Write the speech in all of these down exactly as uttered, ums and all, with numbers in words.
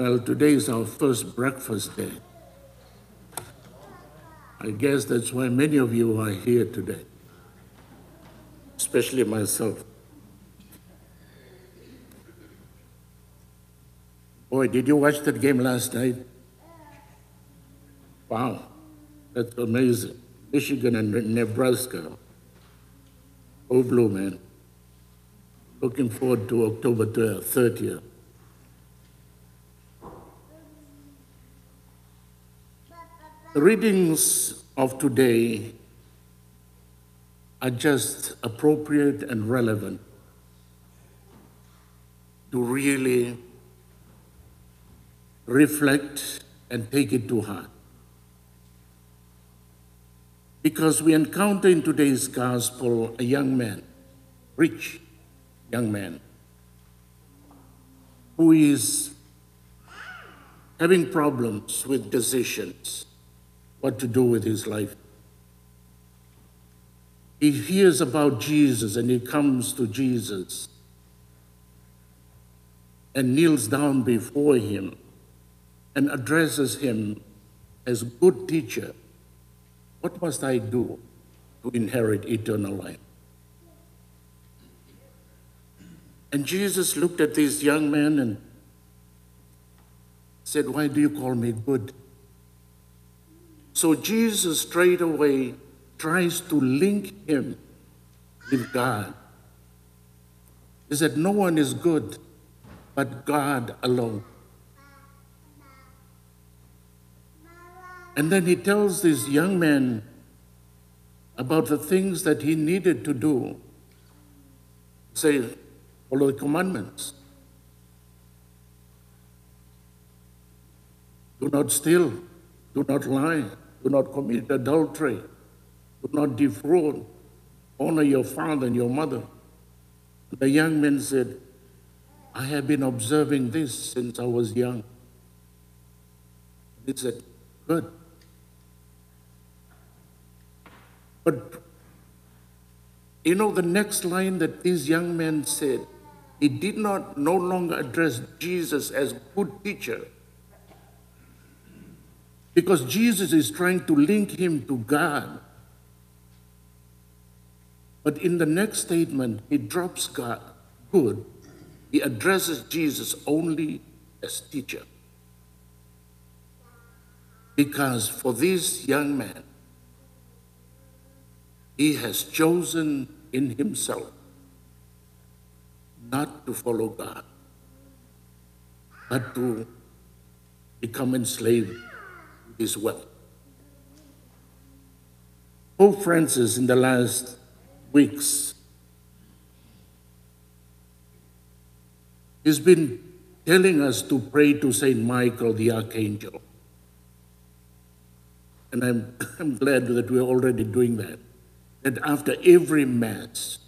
Well, today is our first breakfast day. I guess that's why many of you are here today, especially myself. Boy, did you watch that game last night? Wow, that's amazing. Michigan and Nebraska. Oh, blue, man. Looking forward to October thirtieth. The readings of today are just appropriate and relevant to really reflect and take it to heart. Because we encounter in today's gospel a young man, rich young man, who is having problems with decisions, what to do with his life. He hears about Jesus and he comes to Jesus and kneels down before him and addresses him as good teacher. What must I do to inherit eternal life? And Jesus looked at this young man and said, why do you call me good? So Jesus straight away tries to link him with God. He said, no one is good but God alone. And then he tells this young man about the things that he needed to do. Say, follow the commandments. Do not steal. Do not lie. Do not commit adultery. Do not defraud. Honor your father and your mother. The young man said, I have been observing this since I was young. He said, good. But, you know, the next line that this young man said, he did not no longer address Jesus as good teacher, because Jesus is trying to link him to God. But in the next statement, he drops God, good. He addresses Jesus only as teacher. Because for this young man, he has chosen in himself not to follow God, but to become enslaved to his wealth. Pope Francis, in the last weeks, has been telling us to pray to Saint Michael the Archangel. And I'm, I'm glad that we're already doing that. That after every Mass,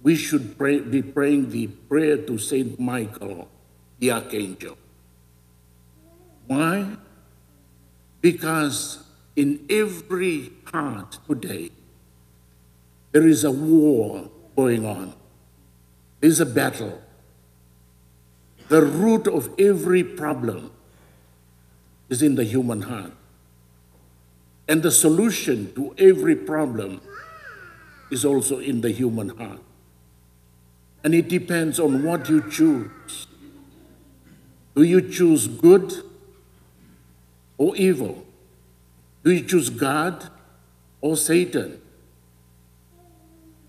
we should pray, be praying the prayer to Saint Michael, the Archangel. Why? Because in every heart today, there is a war going on. There's a battle. The root of every problem is in the human heart. And the solution to every problem is also in the human heart. And it depends on what you choose. Do you choose good or evil? Do you choose God or Satan?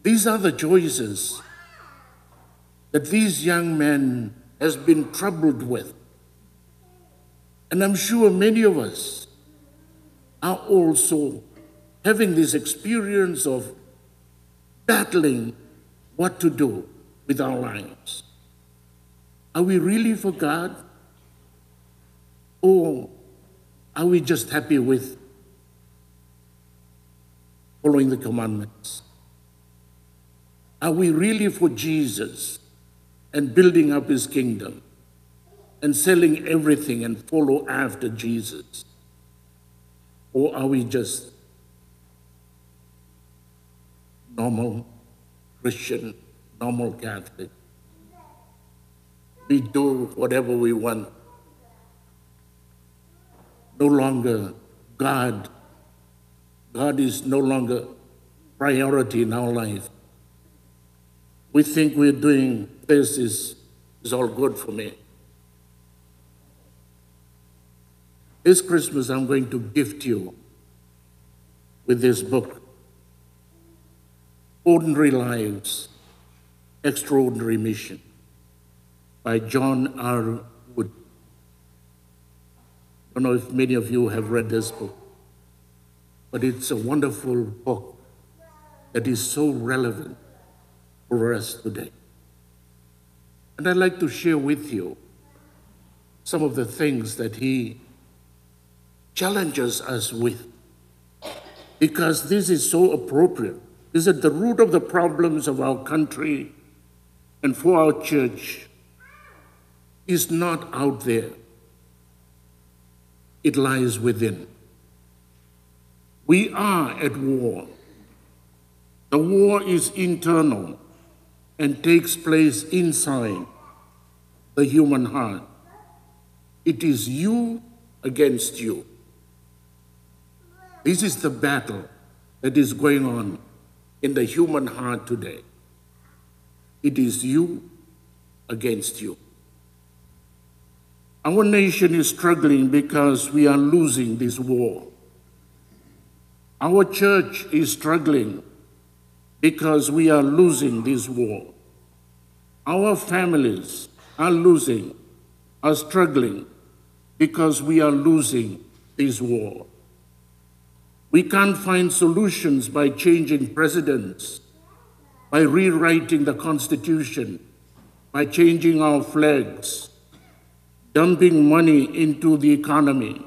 These are the choices that these young men has been troubled with. And I'm sure many of us are also having this experience of battling what to do with our lives. Are we really for God? Or are we just happy with following the commandments? Are we really for Jesus and building up his kingdom and selling everything and follow after Jesus? Or are we just normal Christian, normal Catholic? We do whatever we want no longer God. God is no longer priority in our life. We think we're doing this is, is all good for me. This Christmas, I'm going to gift you with this book, Ordinary Lives, Extraordinary Mission, by John R. I don't know if many of you have read this book, but it's a wonderful book that is so relevant for us today. And I'd like to share with you some of the things that he challenges us with, because this is so appropriate. This is at the root of the problems of our country and for our church. It's not out there. It lies within. We are at war. The war is internal and takes place inside the human heart. It is you against you. This is the battle that is going on in the human heart today. It is you against you. Our nation is struggling because we are losing this war. Our church is struggling because we are losing this war. Our families are losing, are struggling because we are losing this war. We can't find solutions by changing presidents, by rewriting the Constitution, by changing our flags, dumping money into the economy,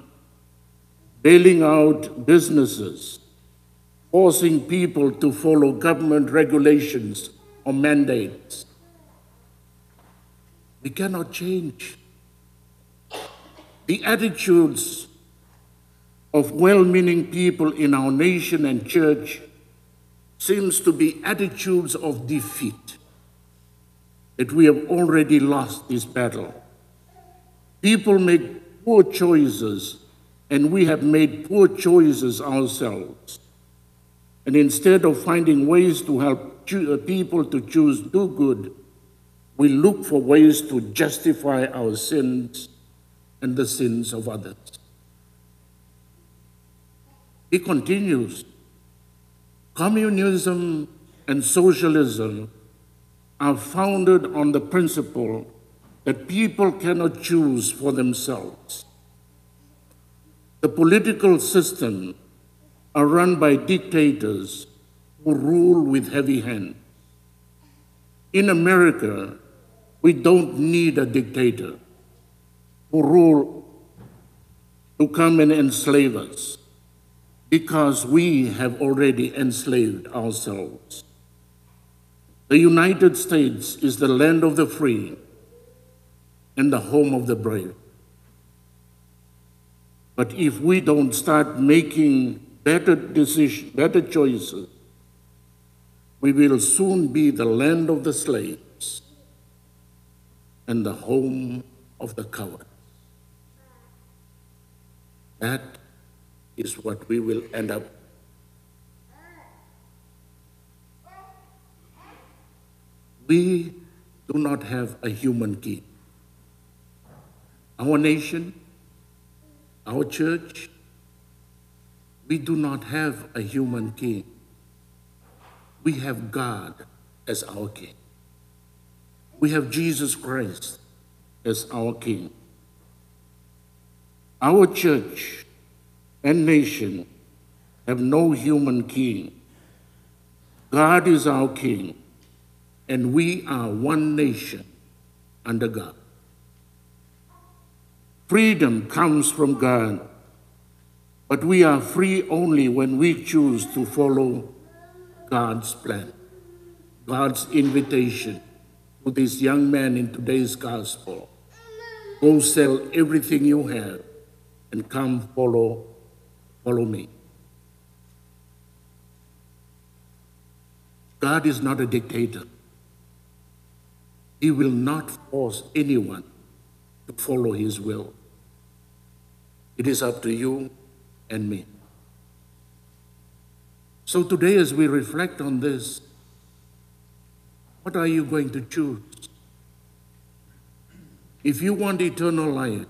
bailing out businesses, forcing people to follow government regulations or mandates. We cannot change. The attitudes of well-meaning people in our nation and church seems to be attitudes of defeat, that we have already lost this battle. People make poor choices, and we have made poor choices ourselves. And instead of finding ways to help people to choose do good, we look for ways to justify our sins and the sins of others. He continues, communism and socialism are founded on the principle that people cannot choose for themselves. The political systems are run by dictators who rule with heavy hand. In America, we don't need a dictator who rule, who come and enslave us, because we have already enslaved ourselves. The United States is the land of the free and the home of the brave. But if we don't start making better decisions, better choices, we will soon be the land of the slaves and the home of the cowards. That is what we will end up with. We do not have a human key. Our nation, our church, we do not have a human king. We have God as our king. We have Jesus Christ as our king. Our church and nation have no human king. God is our king, and we are one nation under God. Freedom comes from God, but we are free only when we choose to follow God's plan, God's invitation to this young man in today's gospel. Go sell everything you have and come follow, follow me. God is not a dictator. He will not force anyone to follow his will. It is up to you and me. So today, as we reflect on this, what are you going to choose? If you want eternal life,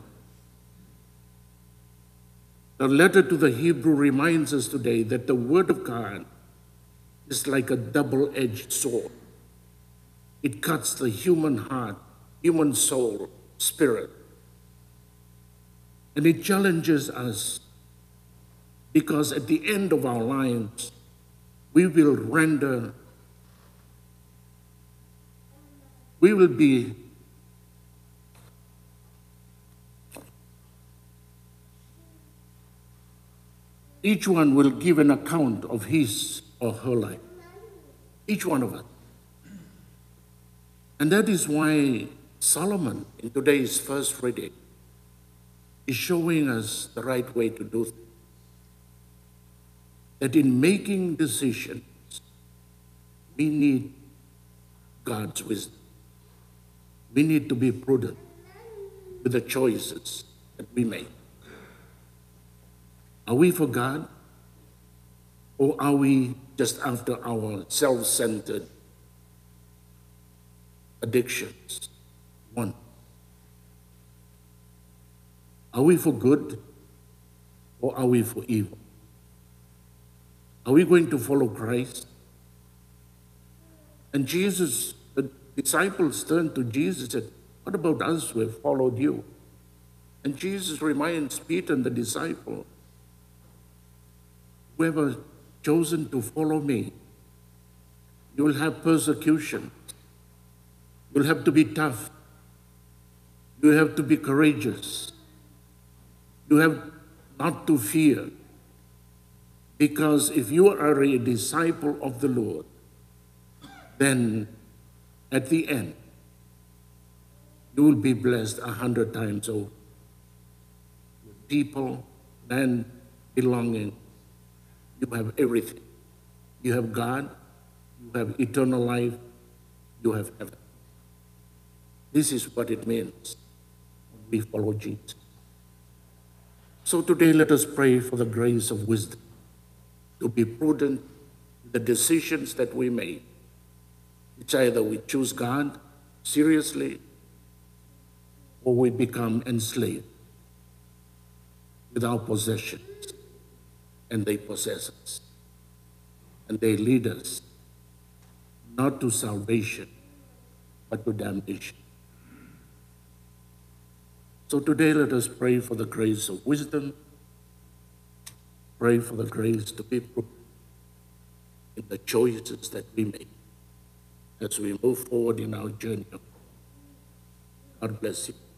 the letter to the Hebrew reminds us today that the Word of God is like a double-edged sword. It cuts the human heart, human soul, spirit. And it challenges us because at the end of our lives, we will render, we will be each one will give an account of his or her life. Each one of us. And that is why Solomon, in today's first reading, is showing us the right way to do things. That in making decisions, we need God's wisdom. We need to be prudent with the choices that we make. Are we for God, or are we just after our self-centered addictions? One. Are we for good, or are we for evil? Are we going to follow Christ? And Jesus, the disciples turned to Jesus and said, "What about us who have followed you?" And Jesus reminds Peter and the disciple, "Whoever chosen to follow me, you will have persecution. You'll have to be tough. You have to be courageous. You have not to fear. Because if you are a disciple of the Lord, then at the end, you will be blessed a hundred times over. Your people, land, belonging. You have everything. You have God, you have eternal life, you have heaven." This is what it means when we follow Jesus. So today let us pray for the grace of wisdom to be prudent in the decisions that we make. It's either we choose God seriously or we become enslaved with our possessions. And they possess us. And they lead us not to salvation, but to damnation. So today let us pray for the grace of wisdom. Pray for the grace to be prudent in the choices that we make as we move forward in our journey. God bless you.